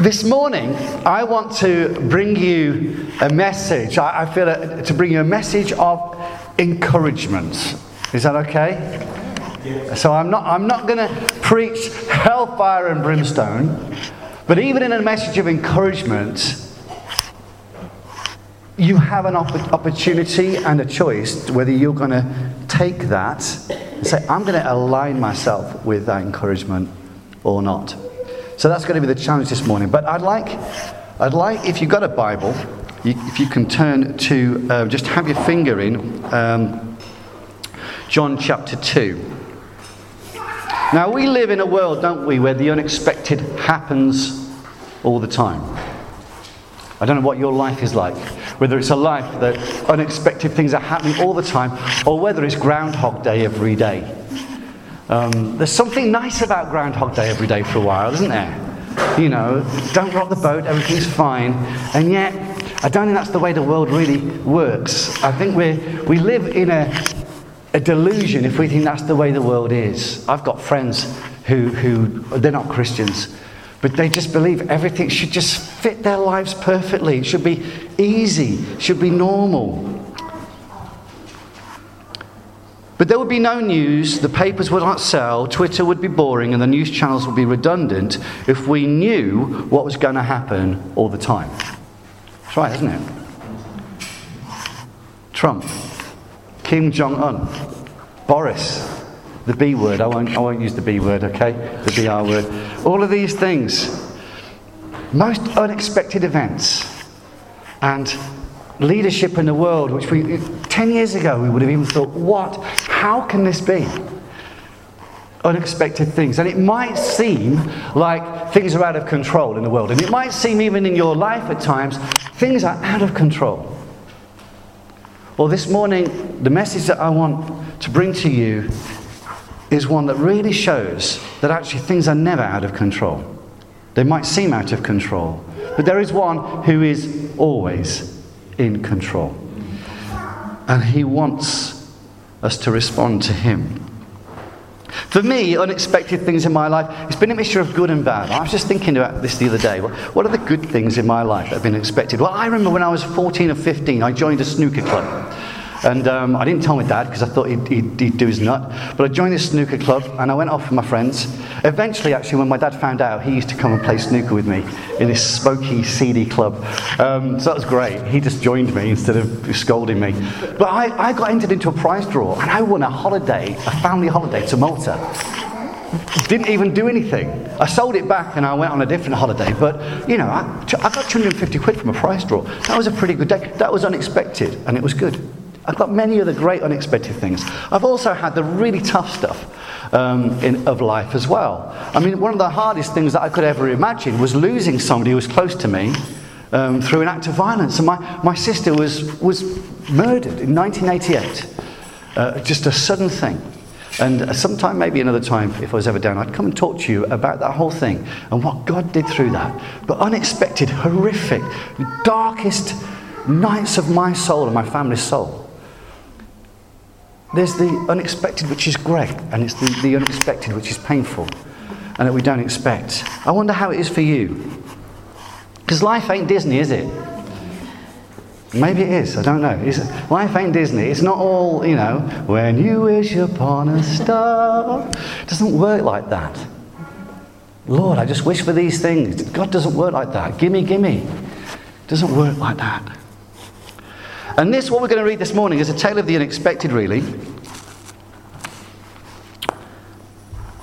This morning, I want to bring you a message. I feel to bring you a message of encouragement. Is that okay? Yeah. So I'm not going to preach hellfire and brimstone, but even in a message of encouragement, you have an opportunity and a choice whether you're going to take that and say, I'm going to align myself with that encouragement or not. So that's going to be the challenge this morning. But I'd like if you've got a Bible, if you can turn to, just have your finger in John chapter 2. Now we live in a world, don't we, where the unexpected happens all the time. I don't know what your life is like. Whether it's a life that unexpected things are happening all the time, or whether it's Groundhog Day every day. There's something nice about Groundhog Day every day for a while, isn't there? You know, don't rock the boat, everything's fine. And yet, I don't think that's the way the world really works. I think we live in a delusion if we think that's the way the world is. I've got friends who they're not Christians, but they just believe everything should just fit their lives perfectly. It should be easy, should be normal. But there would be no news, the papers would not sell, Twitter would be boring, and the news channels would be redundant if we knew what was going to happen all the time. That's right, isn't it? Trump, Kim Jong-un, Boris, the B word, I won't use the B word, okay? The BR word. All of these things. Most unexpected events. And leadership in the world, which 10 years ago we would have even thought, how can this be? Unexpected things. And it might seem like things are out of control in the world. And it might seem even in your life at times, things are out of control. Well, this morning, the message that I want to bring to you is one that really shows that actually things are never out of control. They might seem out of control, but there is one who is always in control. And he wants us to respond to him. For me, unexpected things in my life, it's been a mixture of good and bad. I was just thinking about this the other day. What are the good things in my life that have been unexpected? Well, I remember when I was 14 or 15, I joined a snooker club. And I didn't tell my dad because I thought he'd do his nut. But I joined this snooker club and I went off with my friends. Eventually, actually, when my dad found out, he used to come and play snooker with me in this smoky, seedy club. So that was great. He just joined me instead of scolding me. But I got entered into a prize draw and I won a family holiday to Malta. Didn't even do anything. I sold it back and I went on a different holiday. But, you know, I got 250 quid from a prize draw. That was a pretty good day. That was unexpected and it was good. I've got many other great unexpected things. I've also had the really tough stuff of life as well. I mean, one of the hardest things that I could ever imagine was losing somebody who was close to me through an act of violence. And my sister was murdered in 1988. Just a sudden thing. And sometime, maybe another time, if I was ever down, I'd come and talk to you about that whole thing and what God did through that. But unexpected, horrific, darkest nights of my soul and my family's soul. There's the unexpected, which is great, and it's the unexpected, which is painful, and that we don't expect. I wonder how it is for you. Because life ain't Disney, is it? Maybe it is, I don't know. Life ain't Disney. It's not all, you know, when you wish upon a star. It doesn't work like that. Lord, I just wish for these things. God doesn't work like that. Gimme, gimme. It doesn't work like that. And this, what we're going to read this morning, is a tale of the unexpected, really.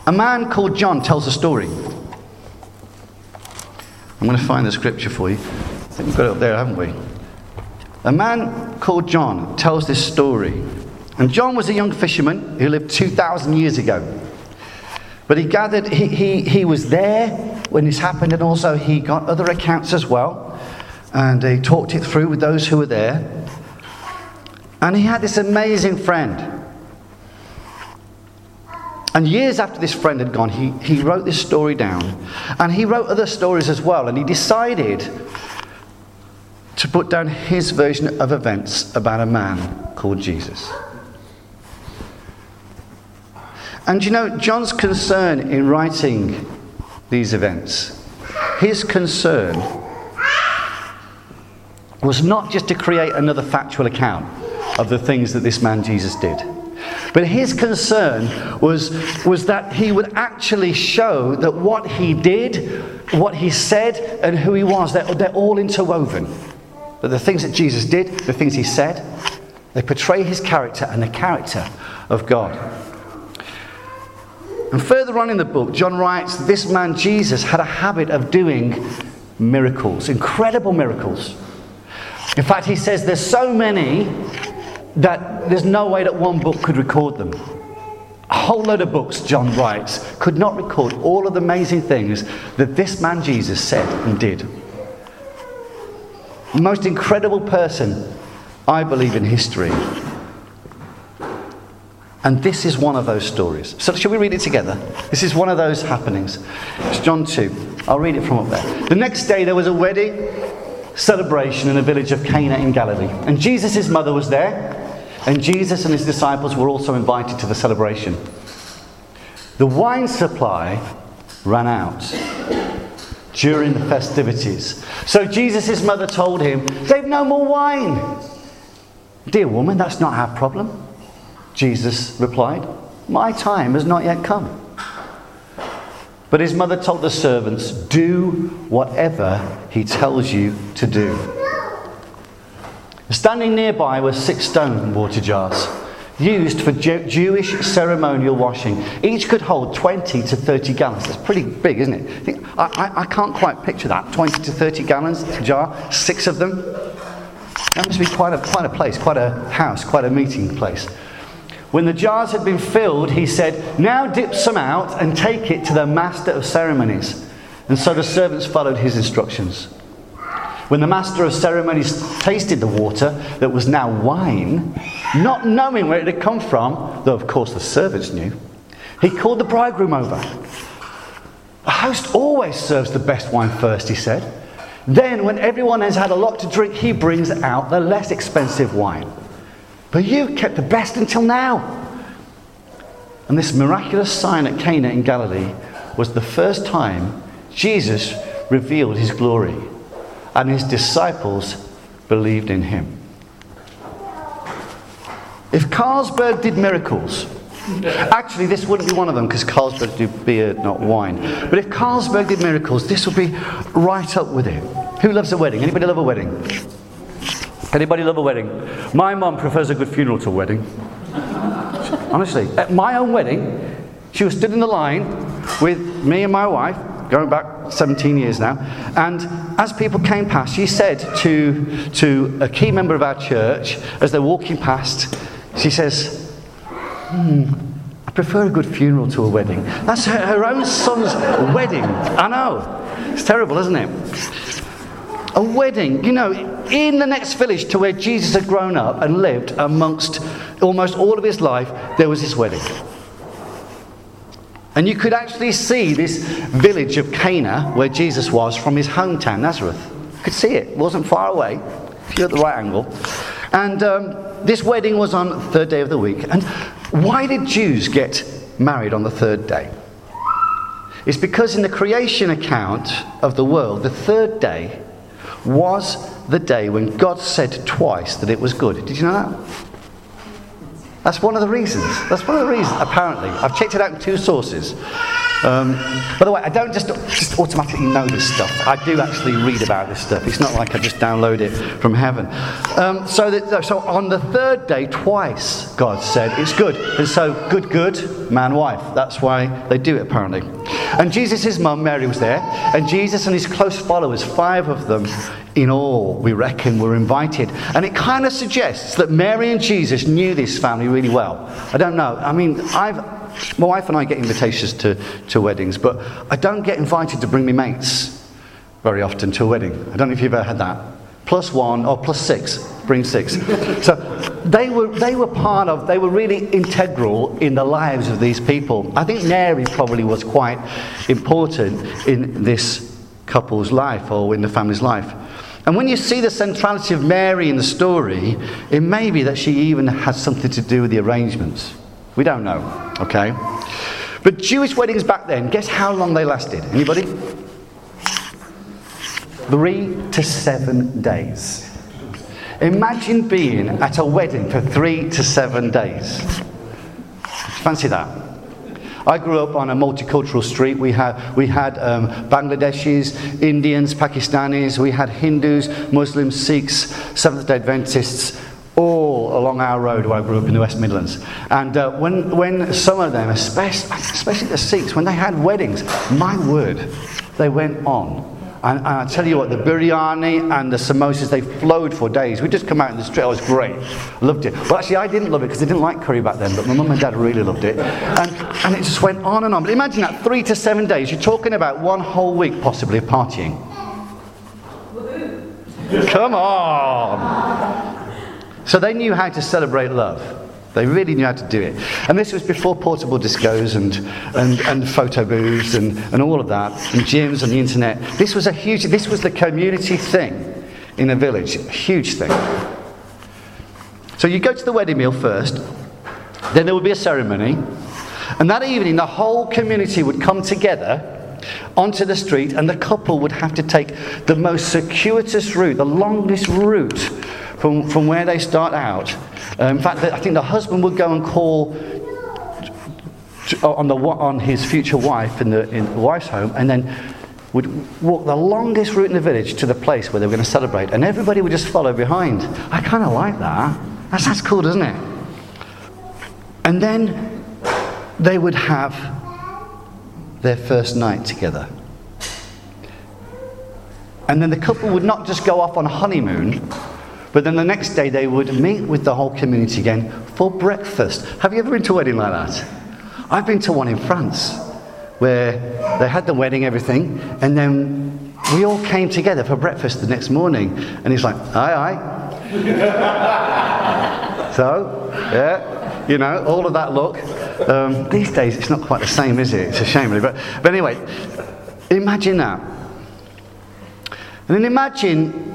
A man called John tells a story. I'm going to find the scripture for you. I think we've got it up there, haven't we? A man called John tells this story. And John was a young fisherman who lived 2,000 years ago. But he was there when this happened, and also he got other accounts as well. And he talked it through with those who were there. And he had this amazing friend. And years after this friend had gone, he wrote this story down. And he wrote other stories as well. And he decided to put down his version of events about a man called Jesus. And you know, John's concern in writing these events his concern was not just to create another factual account of the things that this man Jesus did, but his concern was that he would actually show that what he did, what he said, and who he was, they're all interwoven. That the things that Jesus did, the things he said, they portray his character and the character of God. And further on in the book, John writes, this man Jesus had a habit of doing miracles, incredible miracles. In fact, he says there's so many that there's no way that one book could record them. A whole load of books, John writes, could not record all of the amazing things that this man Jesus said and did. The most incredible person, I believe, in history. And this is one of those stories. So shall we read it together? This is one of those happenings. It's John 2. I'll read it from up there. The next day there was a wedding celebration in the village of Cana in Galilee. And Jesus' mother was there. And Jesus and his disciples were also invited to the celebration. The wine supply ran out during the festivities. So Jesus' mother told him, "They've no more wine." "Dear woman, that's not our problem," Jesus replied. "My time has not yet come." But his mother told the servants, "Do whatever he tells you to do." Standing nearby were 6 stone water jars, used for Jewish ceremonial washing. Each could hold 20 to 30 gallons. That's pretty big, isn't it? I can't quite picture that. 20 to 30 gallons a jar, 6 of them. That must be quite a place, quite a house, quite a meeting place. When the jars had been filled, he said, "Now dip some out and take it to the master of ceremonies." And so the servants followed his instructions. When the master of ceremonies tasted the water that was now wine, not knowing where it had come from, though of course the servants knew, he called the bridegroom over. "A host always serves the best wine first," he said. "Then when everyone has had a lot to drink, he brings out the less expensive wine. But you kept the best until now." And this miraculous sign at Cana in Galilee was the first time Jesus revealed his glory, and his disciples believed in him. If Carlsberg did miracles, actually this wouldn't be one of them because Carlsberg do beer, not wine. But if Carlsberg did miracles, this would be right up with it. Who loves a wedding? Anybody love a wedding? Anybody love a wedding? My mum prefers a good funeral to a wedding. Honestly, at my own wedding, she was stood in the line with me and my wife, going back 17 years now, and as people came past, she said to a key member of our church, as they're walking past, she says, "I prefer a good funeral to a wedding." That's her own son's wedding. I know. It's terrible, isn't it? A wedding, you know, in the next village to where Jesus had grown up and lived amongst almost all of his life, there was his wedding. And you could actually see this village of Cana, where Jesus was, from his hometown, Nazareth. You could see it. It wasn't far away, if you're at the right angle. And this wedding was on the third day of the week. And why did Jews get married on the third day? It's because in the creation account of the world, the third day was the day when God said twice that it was good. Did you know that? That's one of the reasons. That's one of the reasons, apparently. I've checked it out in 2 sources. By the way, I don't just automatically know this stuff. I do actually read about this stuff. It's not like I just download it from heaven. So on the third day, twice God said it's good. And so good, man, wife. That's why they do it, apparently. And Jesus' mum, Mary, was there. And Jesus and his close followers, 5 of them in all, we reckon, were invited. And it kind of suggests that Mary and Jesus knew this family really well. I don't know. I mean, my wife and I get invitations to weddings, but I don't get invited to bring me mates very often to a wedding. I don't know if you've ever had that. +1 or +6, bring 6. So they were really integral in the lives of these people. I think Mary probably was quite important in this couple's life or in the family's life. And when you see the centrality of Mary in the story, it may be that she even had something to do with the arrangements. We don't know, okay? But Jewish weddings back then, guess how long they lasted? Anybody? 3 to 7 days. Imagine being at a wedding for 3 to 7 days. Fancy that. I grew up on a multicultural street. We had Bangladeshis, Indians, Pakistanis. We had Hindus, Muslims, Sikhs, Seventh-day Adventists, all along our road where I grew up in the West Midlands. And when some of them, especially the Sikhs, when they had weddings, my word, they went on. And I tell you what, the biryani and the samosas, they flowed for days. We'd just come out in the street. Oh, it was great. Loved it. Well, actually, I didn't love it because I didn't like curry back then, but my mum and dad really loved it. And it just went on and on. But imagine that, 3 to 7 days. You're talking about one whole week, possibly, of partying. Come on! So they knew how to celebrate love. They really knew how to do it. And this was before portable discos and photo booths and all of that, and gyms and the internet. This was the community thing in a village, a huge thing. So you go to the wedding meal first, then there would be a ceremony, and that evening the whole community would come together onto the street, and the couple would have to take the most circuitous route, the longest route from where they start out. In fact, I think the husband would go and call on his future wife in the wife's home, and then would walk the longest route in the village to the place where they were going to celebrate, and everybody would just follow behind. I kind of like that. That's cool, doesn't it? And then they would have their first night together. And then the couple would not just go off on honeymoon, but then the next day they would meet with the whole community again for breakfast. Have you ever been to a wedding like that? I've been to one in France where they had the wedding, everything, and then we all came together for breakfast the next morning. And he's like, aye. So, yeah, you know, all of that look. These days it's not quite the same, is it? It's a shame, really. But anyway, imagine that. And then imagine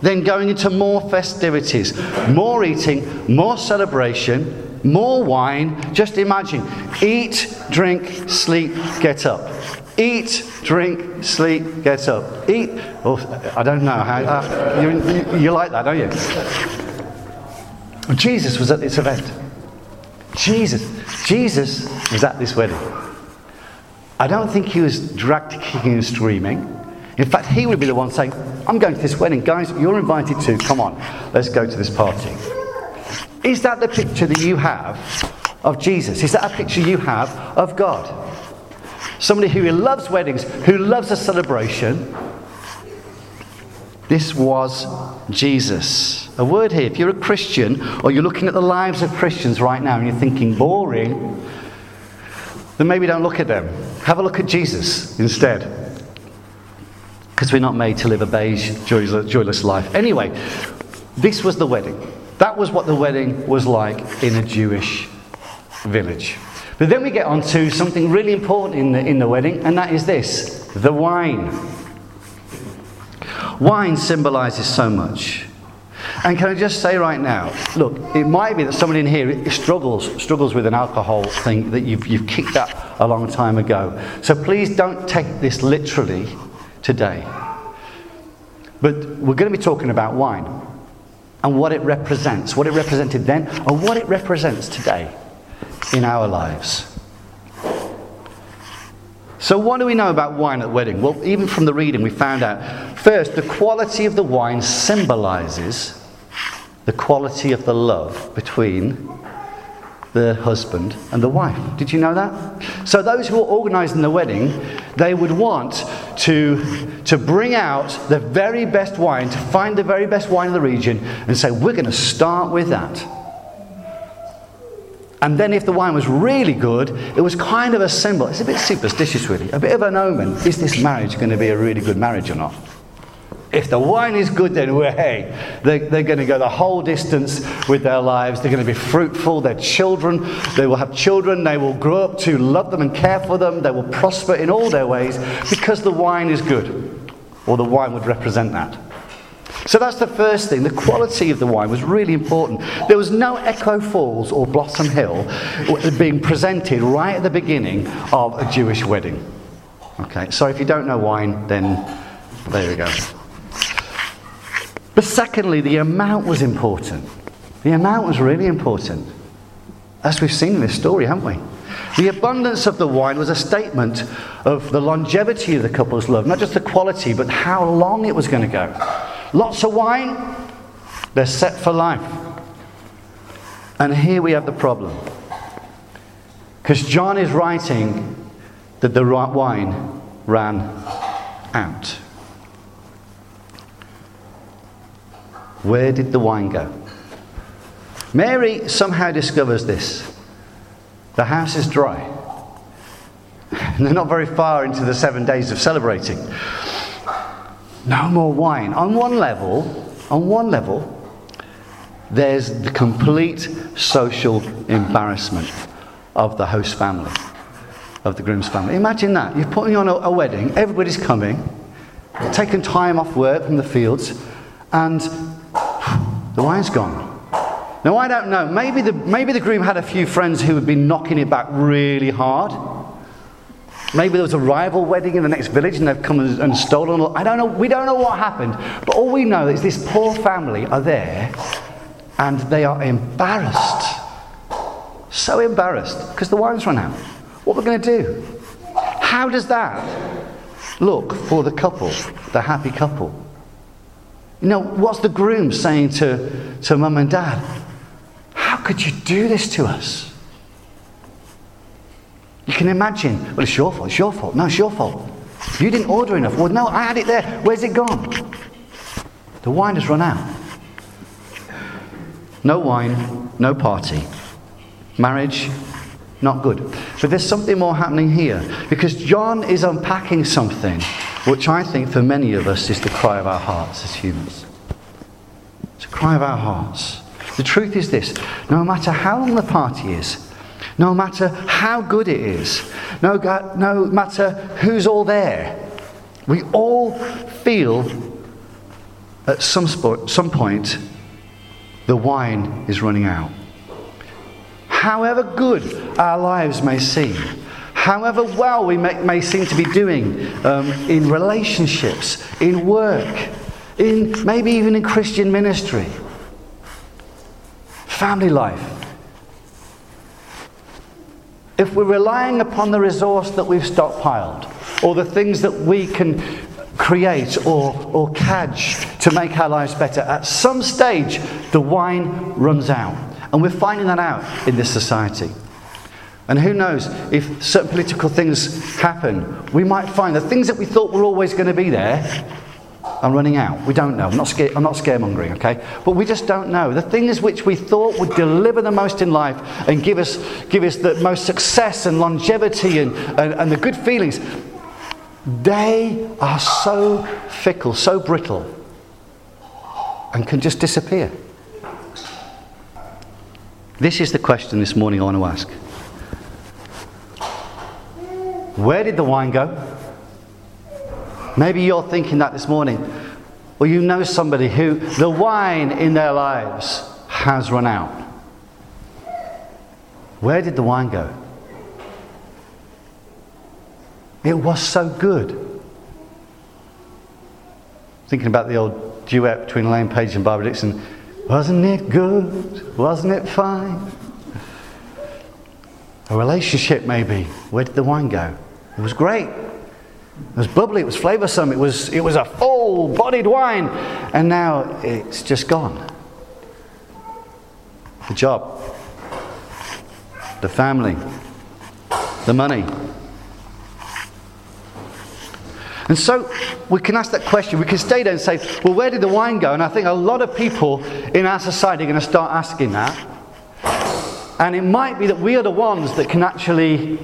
then going into more festivities, more eating, more celebration, more wine. Just imagine. Eat, drink, sleep, get up. Eat, drink, sleep, get up. Eat. Oh, I don't know how. You like that, don't you? Jesus was at this event. Jesus was at this wedding. I don't think he was dragged kicking and screaming. In fact, he would be the one saying, I'm going to this wedding. Guys, you're invited too. Come on, let's go to this party. Is that the picture that you have of Jesus? Is that a picture you have of God? Somebody who loves weddings, who loves a celebration. This was Jesus. A word here, if you're a Christian, or you're looking at the lives of Christians right now and you're thinking, boring, then maybe don't look at them. Have a look at Jesus instead. Because we're not made to live a beige, joyless life. Anyway, this was the wedding. That was what the wedding was like in a Jewish village. But then we get on to something really important in the wedding, and that is this, the wine. Wine symbolises so much. And can I just say right now, look, it might be that someone in here struggles with an alcohol thing that you've kicked up a long time ago. So please don't take this literally today. But we're going to be talking about wine and what it represents, what it represented then and what it represents today in our lives. So what do we know about wine at wedding? Well, even from the reading we found out, first, the quality of the wine symbolises the quality of the love between the husband and the wife. Did you know that? So those who were organising the wedding, they would want to bring out the very best wine, to find the very best wine in the region and say, we're going to start with that. And then if the wine was really good, it was kind of a symbol. It's a bit superstitious, really. A bit of an omen. Is this marriage going to be a really good marriage or not? If the wine is good, then they're going to go the whole distance with their lives. They're going to be fruitful. Their children, they will have children. They will grow up to love them and care for them. They will prosper in all their ways because the wine is good. Or the wine would represent that. So that's the first thing. The quality of the wine was really important. There was no Echo Falls or Blossom Hill being presented right at the beginning of a Jewish wedding. Okay, so if you don't know wine, then There we go. But secondly, the amount was important. The amount was really important, as we've seen in this story, haven't we? The abundance of the wine was a statement of the longevity of the couple's love, not just the quality, but how long it was going to go. Lots of wine, they're set for life. And here we have the problem. Because John is writing that the wine ran out. Where did the wine go? Mary somehow discovers this. The house is dry. And they're not very far into the 7 days of celebrating. No more wine. On one level, there's the complete social embarrassment of the host family, of the groom's family. Imagine that. You're putting on a wedding. Everybody's coming, taking time off work from the fields, and the wine's gone. Now, I don't know. Maybe the groom had a few friends who had been knocking it back really hard. Maybe there was a rival wedding in the next village and they've come and stolen. I don't know. We don't know what happened. But all we know is this poor family are there and they are embarrassed. So embarrassed because the wine's run out. What are we going to do? How does that look for the couple, the happy couple? You know, what's the groom saying to mum and dad? How could you do this to us? You can imagine, well, it's your fault, it's your fault. No, it's your fault. You didn't order enough. Well, no, I had it there. Where's it gone? The wine has run out. No wine, no party. Marriage, not good. But there's something more happening here, because John is unpacking something which I think for many of us is the cry of our hearts as humans. It's a cry of our hearts. The truth is this: no matter how long the party is, no matter how good it is, no matter who's all there, we all feel at some point the wine is running out. However good our lives may seem, however well we may seem to be doing in relationships, in work, in maybe even in Christian ministry, family life, if we're relying upon the resource that we've stockpiled, or the things that we can create or catch to make our lives better, at some stage the wine runs out. And we're finding that out in this society. And who knows, if certain political things happen, we might find the things that we thought were always going to be there are running out. We don't know. I'm not scaremongering, okay? But we just don't know. The things which we thought would deliver the most in life and give us the most success and longevity and the good feelings, they are so fickle, so brittle, and can just disappear. This is the question this morning I want to ask. Where did the wine go? Maybe you're thinking that this morning. Or you know somebody who the wine in their lives has run out. Where did the wine go? It was so good. Thinking about the old duet between Elaine Page and Barbara Dixon. Wasn't it good? Wasn't it fine? A relationship, maybe. Where did the wine go? It was great. It was bubbly. It was flavoursome. It was a full-bodied wine. And now it's just gone. The job. The family. The money. And so we can ask that question. We can stay there and say, well, where did the wine go? And I think a lot of people in our society are going to start asking that. And it might be that we are the ones that can actually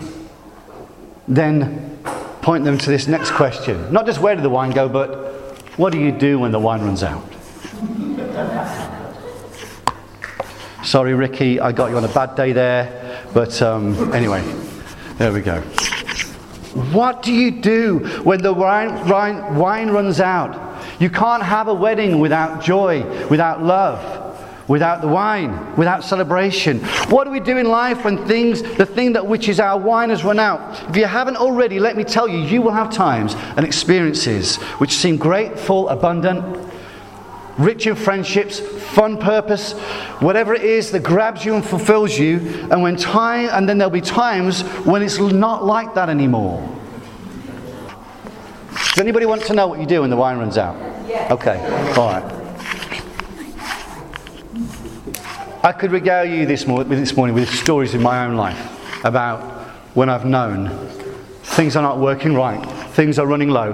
then point them to this next question. Not just where did the wine go, but what do you do when the wine runs out? Sorry, Ricky, I got you on a bad day there. But anyway, there we go. What do you do when the wine runs out? You can't have a wedding without joy, without love, without the wine, without celebration. What do we do in life when the thing which is our wine has run out? If you haven't already, let me tell you, you will have times and experiences which seem great, full, abundant, rich in friendships, fun, purpose, whatever it is that grabs you and fulfills you, and then there'll be times when it's not like that anymore. Does anybody want to know what you do when the wine runs out? Yeah. Okay, all right. I could regale you this morning with stories in my own life about when I've known things are not working right, things are running low.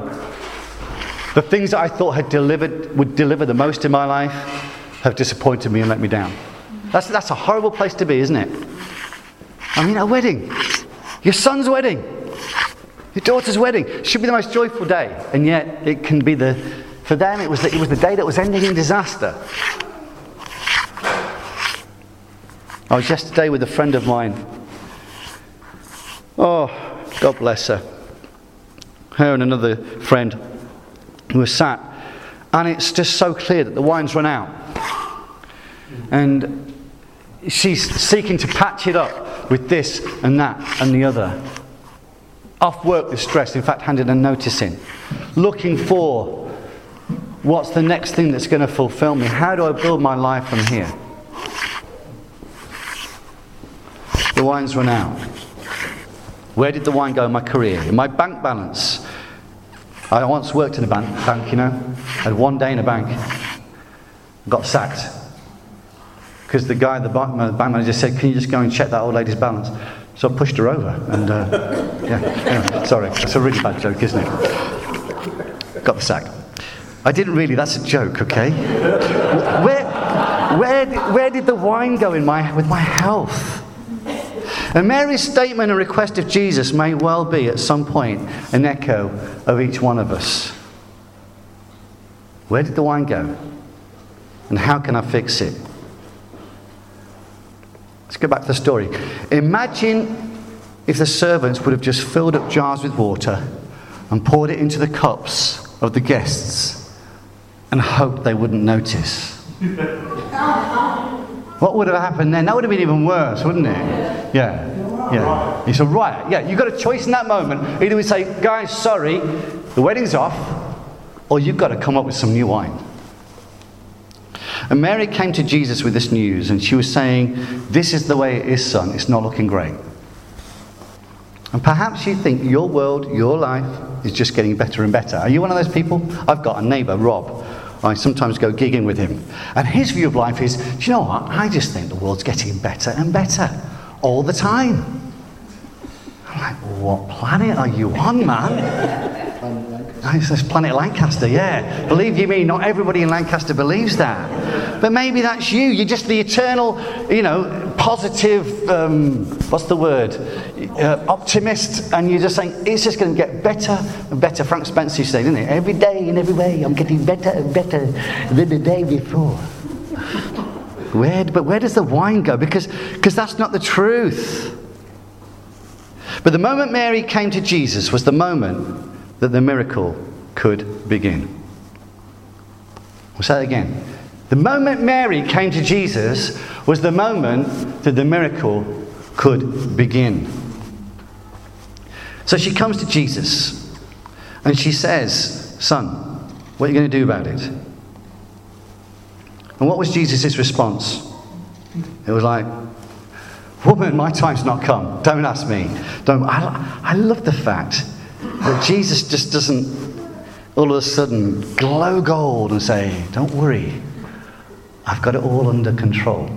The things that I thought would deliver the most in my life have disappointed me and let me down. That's a horrible place to be, isn't it? I mean, a wedding, your son's wedding, your daughter's wedding, it should be the most joyful day, and yet it can be for them it was the day that was ending in disaster. I was yesterday with a friend of mine. Oh, God bless her. Her and another friend who were sat, and it's just so clear that the wine's run out. And she's seeking to patch it up with this and that and the other. Off work distressed, in fact handed a notice in, looking for what's the next thing that's going to fulfill me. How do I build my life from here? The wine's run out. Where did the wine go in my career? In my bank balance. I once worked in a bank, you know. Had one day in a bank. Got sacked. Because the guy, the bank manager, said, "Can you just go and check that old lady's balance?" So I pushed her over. And, anyway, sorry. That's a really bad joke, isn't it? Got the sack. I didn't really. That's a joke, okay? Where did the wine go with my health? And Mary's statement and request of Jesus may well be, at some point, an echo of each one of us. Where did the wine go? And how can I fix it? Let's go back to the story. Imagine if the servants would have just filled up jars with water and poured it into the cups of the guests and hoped they wouldn't notice. What would have happened then? That would have been even worse, wouldn't it? Yeah. It's a riot. Yeah, you've got a choice in that moment. Either we say, "Guys, sorry, the wedding's off," or you've got to come up with some new wine. And Mary came to Jesus with this news, and she was saying, "This is the way it is, son. It's not looking great." And perhaps you think your world, your life, is just getting better and better. Are you one of those people? I've got a neighbour, Rob. I sometimes go gigging with him. And his view of life is, do you know what? I just think the world's getting better and better all the time. I'm like, what planet are you on, man? It's Planet Lancaster, yeah. Believe you me, not everybody in Lancaster believes that. But maybe that's you. You're just the eternal, positive, optimist. And you're just saying, it's just going to get better and better. Frank Spencer said, didn't it? Every day in every way, I'm getting better and better than the day before. But where does the wine go? Because that's not the truth. But the moment Mary came to Jesus was the moment that the miracle could begin. We'll say that again. The moment Mary came to Jesus was the moment that the miracle could begin. So she comes to Jesus and she says, "Son, what are you going to do about it?" And what was Jesus' response? It was like, "Woman, my time's not come. Don't ask me." I love the fact that Jesus just doesn't all of a sudden glow gold and say, "Don't worry, I've got it all under control."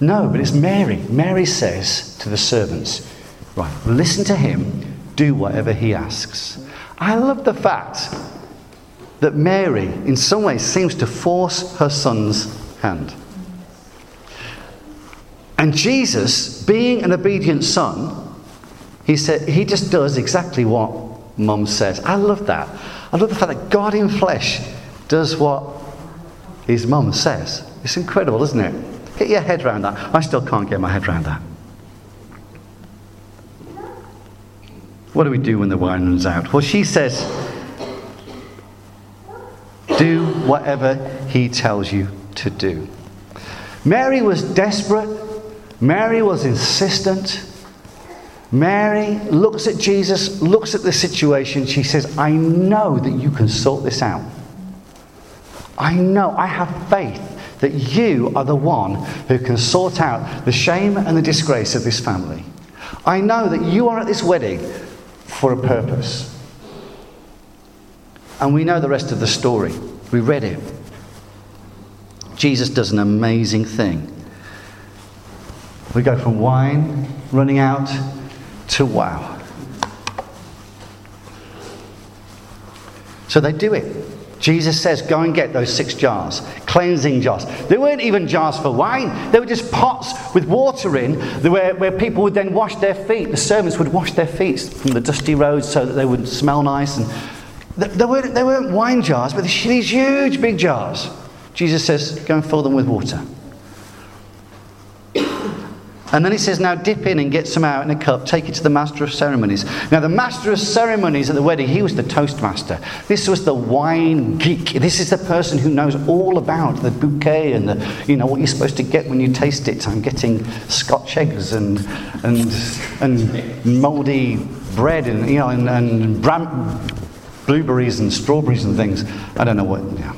No, but it's Mary. Mary says to the servants, "Right, listen to him, do whatever he asks." I love the fact that Mary, in some ways, seems to force her son's hand. And Jesus, being an obedient son, he said, he just does exactly what Mum says. I love that. I love the fact that God in flesh does what his mum says. It's incredible, isn't it? Get your head around that. I still can't get my head around that. What do we do when the wine runs out? Well, she says, do whatever he tells you to do. Mary was desperate. Mary was insistent. Mary looks at Jesus, looks at the situation. She says, I know that you can sort this out. I know, I have faith that you are the one who can sort out the shame and the disgrace of this family. I know that you are at this wedding for a purpose. And we know the rest of the story. We read it. Jesus does an amazing thing. We go from wine running out to wow. So they do it. Jesus says, go and get those 6 jars, cleansing jars. They weren't even jars for wine. They were just pots with water in where people would then wash their feet. The servants would wash their feet from the dusty roads so that they would smell nice. And they weren't wine jars, but these huge big jars. Jesus says, go and fill them with water. And then he says, now dip in and get some out in a cup. Take it to the master of ceremonies. Now the master of ceremonies at the wedding, he was the toastmaster. This was the wine geek. This is the person who knows all about the bouquet and the, you know, what you're supposed to get when you taste it. I'm getting Scotch eggs and mouldy bread and, you know, and blueberries and strawberries and things. I don't know what. Yeah.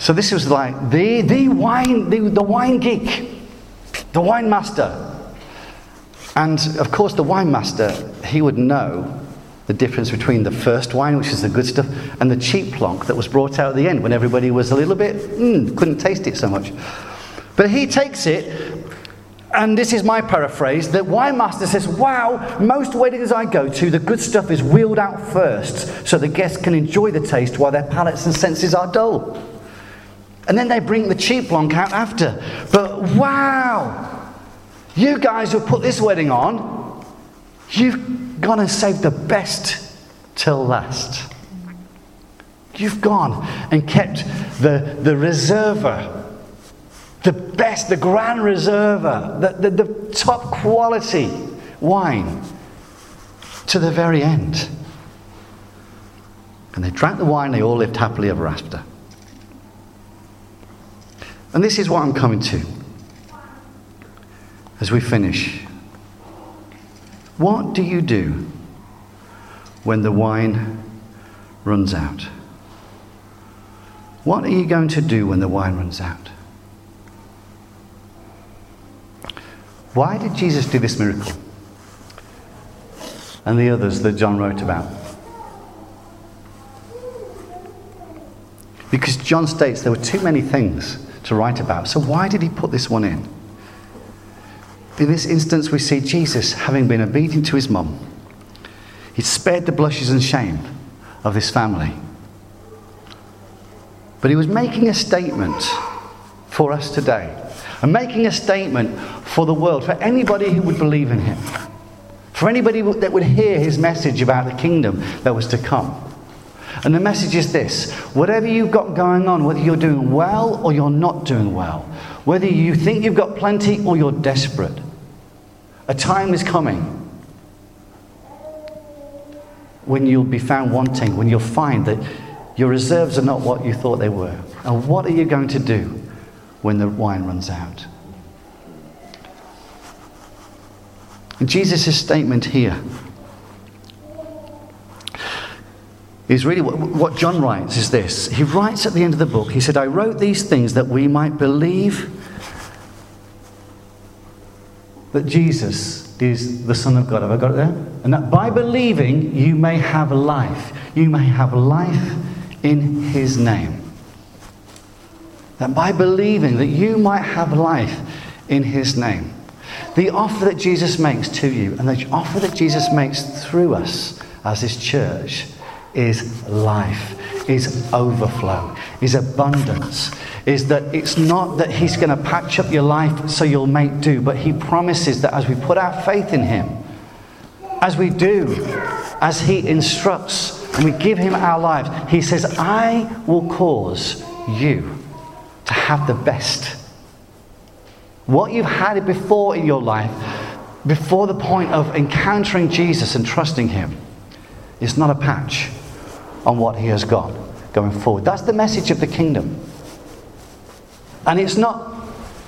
So this was like the wine geek. The wine master. And of course the wine master, he would know the difference between the first wine, which is the good stuff, and the cheap plonk that was brought out at the end when everybody was a little bit, couldn't taste it so much. But he takes it, and this is my paraphrase, the wine master says, wow, most weddings I go to, the good stuff is wheeled out first so the guests can enjoy the taste while their palates and senses are dull. And then they bring the cheap plonk out after. But wow! You guys who put this wedding on, you've gone and saved the best till last. You've gone and kept the reserva, the best, the grand reserva, the top quality wine to the very end. And they drank the wine, they all lived happily ever after. And this is what I'm coming to as we finish. What do you do when the wine runs out? What are you going to do when the wine runs out? Why did Jesus do this miracle? And the others that John wrote about? Because John states there were too many things to write about. So why did he put this one in? In this instance, we see Jesus, having been obedient to his mum, he spared the blushes and shame of his family. But he was making a statement for us today, and making a statement for the world, for anybody who would believe in him, for anybody that would hear his message about the kingdom that was to come. And the message is this: whatever you've got going on, whether you're doing well or you're not doing well, whether you think you've got plenty or you're desperate, a time is coming when you'll be found wanting, when you'll find that your reserves are not what you thought they were. And what are you going to do when the wine runs out? And Jesus' statement here is really what John writes is this. He writes at the end of the book, he said, I wrote these things that we might believe that Jesus is the Son of God. Have I got it there? And that by believing you may have life. You may have life in his name. That by believing that you might have life in his name. The offer that Jesus makes to you and the offer that Jesus makes through us as his church is life, is overflow, is abundance, is that it's not that he's going to patch up your life so you'll make do, but he promises that as we put our faith in him, as we do, as he instructs, and we give him our lives, he says, I will cause you to have the best. What you've had before in your life, before the point of encountering Jesus and trusting him, is not a patch on what he has got going forward. That's the message of the kingdom. And it's not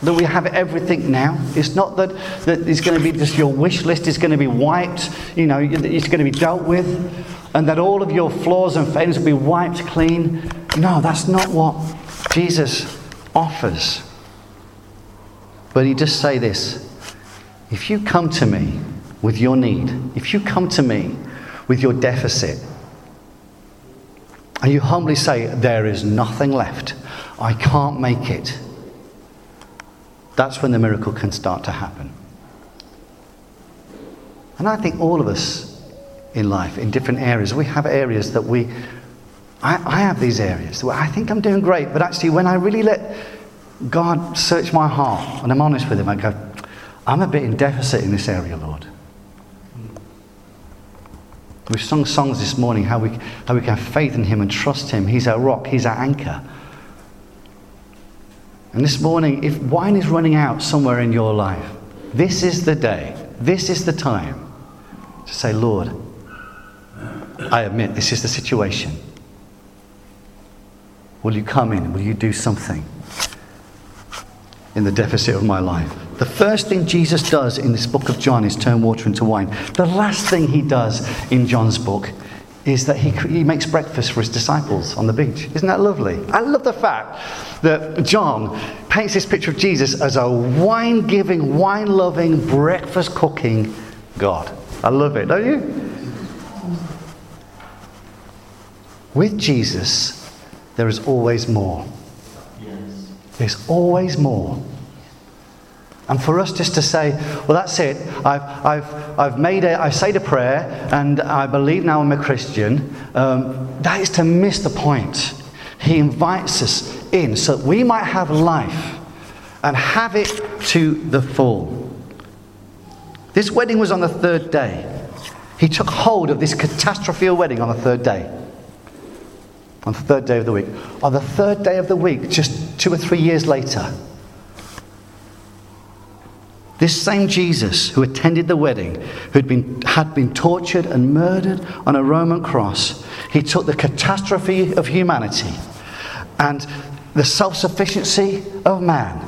that we have everything now. It's not that, it's going to be just your wish list is going to be wiped, you know, it's going to be dealt with, and that all of your flaws and failings will be wiped clean. No, that's not what Jesus offers. But he just say this: if you come to me with your need, if you come to me with your deficit, and you humbly say, there is nothing left, I can't make it, that's when the miracle can start to happen. And I think all of us in life, in different areas, we have areas that I have these areas where I think I'm doing great, but actually when I really let God search my heart, and I'm honest with him, I go, I'm a bit in deficit in this area, Lord. We've sung songs this morning how we can have faith in him and trust him. He's our rock, he's our anchor. And this morning, if wine is running out somewhere in your life, this is the day, this is the time to say, Lord, I admit this is the situation. Will you come in? Will you do something in the deficit of my life? The first thing Jesus does in this book of John is turn water into wine. The last thing he does in John's book is that he makes breakfast for his disciples on the beach. Isn't that lovely? I love the fact that John paints this picture of Jesus as a wine-giving, wine-loving, breakfast-cooking God. I love it, don't you? With Jesus, there is always more. Yes. There's always more. And for us just to say, well, that's it, I've made it, I said a prayer, and I believe now I'm a Christian, that is to miss the point. He invites us in so that we might have life and have it to the full. This wedding was on the third day. He took hold of this catastrophic wedding on the third day. On the third day of the week. On the third day of the week, just 2 or 3 years later, this same Jesus who attended the wedding, had been tortured and murdered on a Roman cross, he took the catastrophe of humanity and the self-sufficiency of man,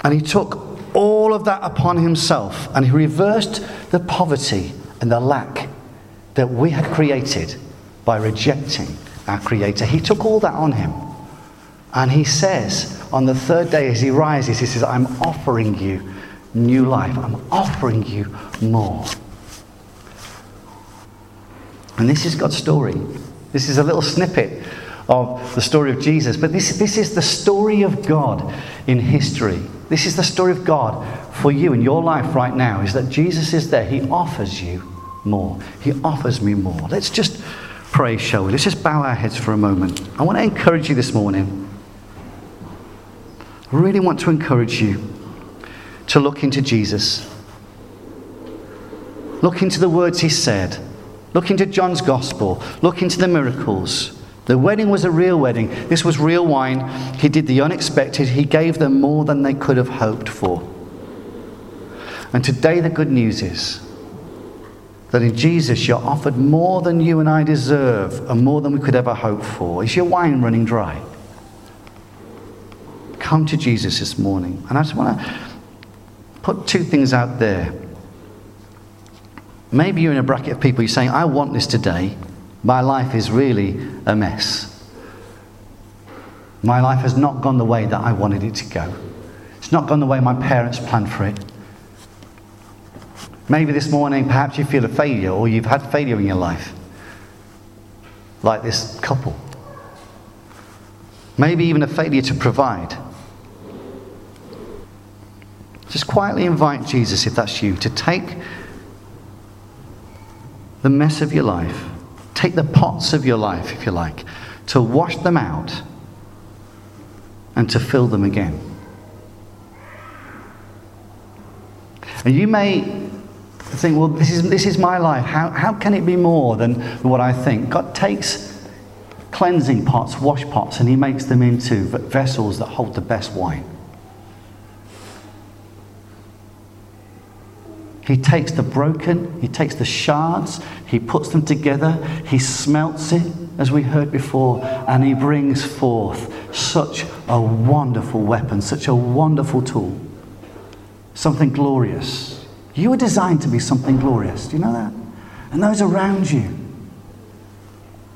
and he took all of that upon himself, and he reversed the poverty and the lack that we had created by rejecting our Creator. He took all that on him. And he says, on the third day as he rises, he says, I'm offering you new life. I'm offering you more. And this is God's story. This is a little snippet of the story of Jesus. But this is the story of God in history. This is the story of God for you in your life right now, is that Jesus is there. He offers you more. He offers me more. Let's just pray, shall we? Let's just bow our heads for a moment. I want to encourage you this morning. I really want to encourage you to look into Jesus. Look into the words he said. Look into John's gospel. Look into the miracles. The wedding was a real wedding. This was real wine. He did the unexpected. He gave them more than they could have hoped for. And today the good news is that in Jesus you're offered more than you and I deserve and more than we could ever hope for. Is your wine running dry? Come to Jesus this morning. And I just want to put two things out there. Maybe you're in a bracket of people, you're saying, I want this today. My life is really a mess. My life has not gone the way that I wanted it to go. It's not gone the way my parents planned for it. Maybe this morning, perhaps you feel a failure, or you've had failure in your life, like this couple. Maybe even a failure to provide. Just quietly invite Jesus, if that's you, to take the mess of your life, take the pots of your life, if you like, to wash them out and to fill them again. And you may think, well, this is my life. How can it be more than what I think? God takes cleansing pots, wash pots, and he makes them into vessels that hold the best wine. He takes the broken, he takes the shards, he puts them together, he smelts it, as we heard before, and he brings forth such a wonderful weapon, such a wonderful tool. Something glorious. You were designed to be something glorious. Do you know that? And those around you.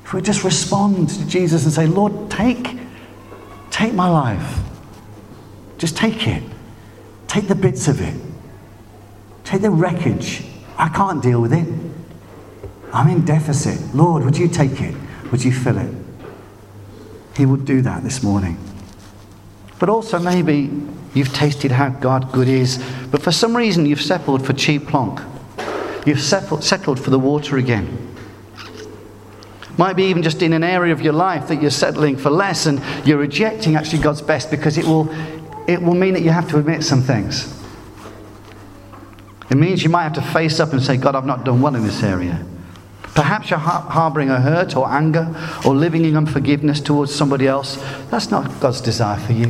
If we just respond to Jesus and say, Lord, take my life. Just take it. Take the bits of it. Take the wreckage. I can't deal with it. I'm in deficit. Lord, would you take it? Would you fill it? He would do that this morning. But also maybe you've tasted how God good is, but for some reason you've settled for cheap plonk. You've settled for the water again. Might be even just in an area of your life that you're settling for less and you're rejecting actually God's best because it will mean that you have to admit some things. It means you might have to face up and say, God, I've not done well in this area. Perhaps you're harbouring a hurt or anger or living in unforgiveness towards somebody else. That's not God's desire for you.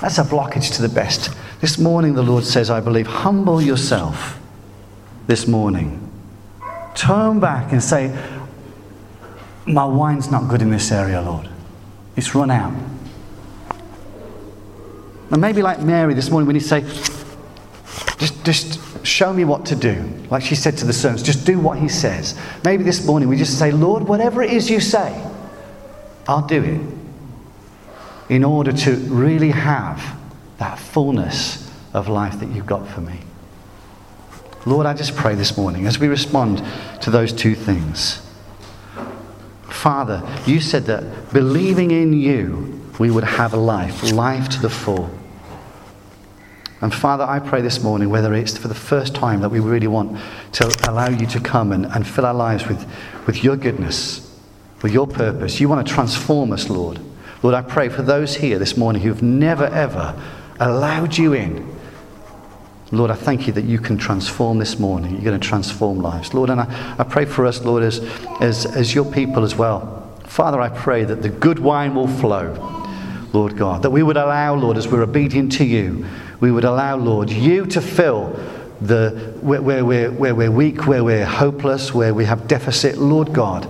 That's a blockage to the best. This morning the Lord says, I believe, humble yourself this morning. Turn back and say, my wine's not good in this area, Lord. It's run out. And maybe like Mary this morning, we need to say, just show me what to do. Like she said to the servants, just do what he says. Maybe this morning we just say, Lord, whatever it is you say, I'll do it. In order to really have that fullness of life that you've got for me. Lord, I just pray this morning as we respond to those two things. Father, you said that believing in you, we would have life to the full. And Father, I pray this morning, whether it's for the first time that we really want to allow you to come and fill our lives with your goodness, with your purpose. You want to transform us, Lord. Lord, I pray for those here this morning who've never, ever allowed you in. Lord, I thank you that you can transform this morning. You're going to transform lives. Lord, and I pray for us, Lord, as your people as well. Father, I pray that the good wine will flow, Lord God. That we would allow, Lord, as we're obedient to you, we would allow, Lord, you to fill the where we're weak, where we're hopeless, where we have deficit, Lord God.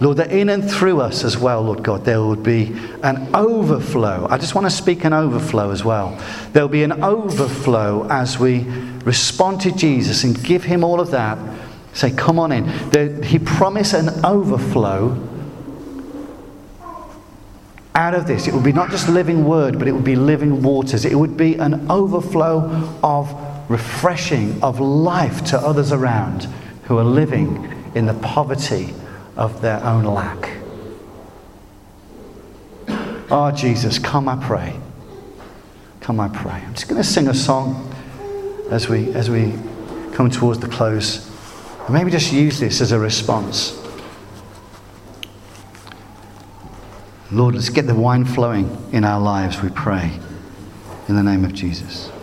Lord, that in and through us as well, Lord God, there would be an overflow. I just want to speak an overflow as well. There'll be an overflow as we respond to Jesus and give him all of that. Say, come on in. He promised an overflow out of this. It would be not just living word, but it would be living waters. It would be an overflow of refreshing, of life to others around who are living in the poverty of their own lack. Oh Jesus, come I pray. Come I pray. I'm just going to sing a song as we come towards the close. And maybe just use this as a response. Lord, let's get the wine flowing in our lives, we pray. In the name of Jesus.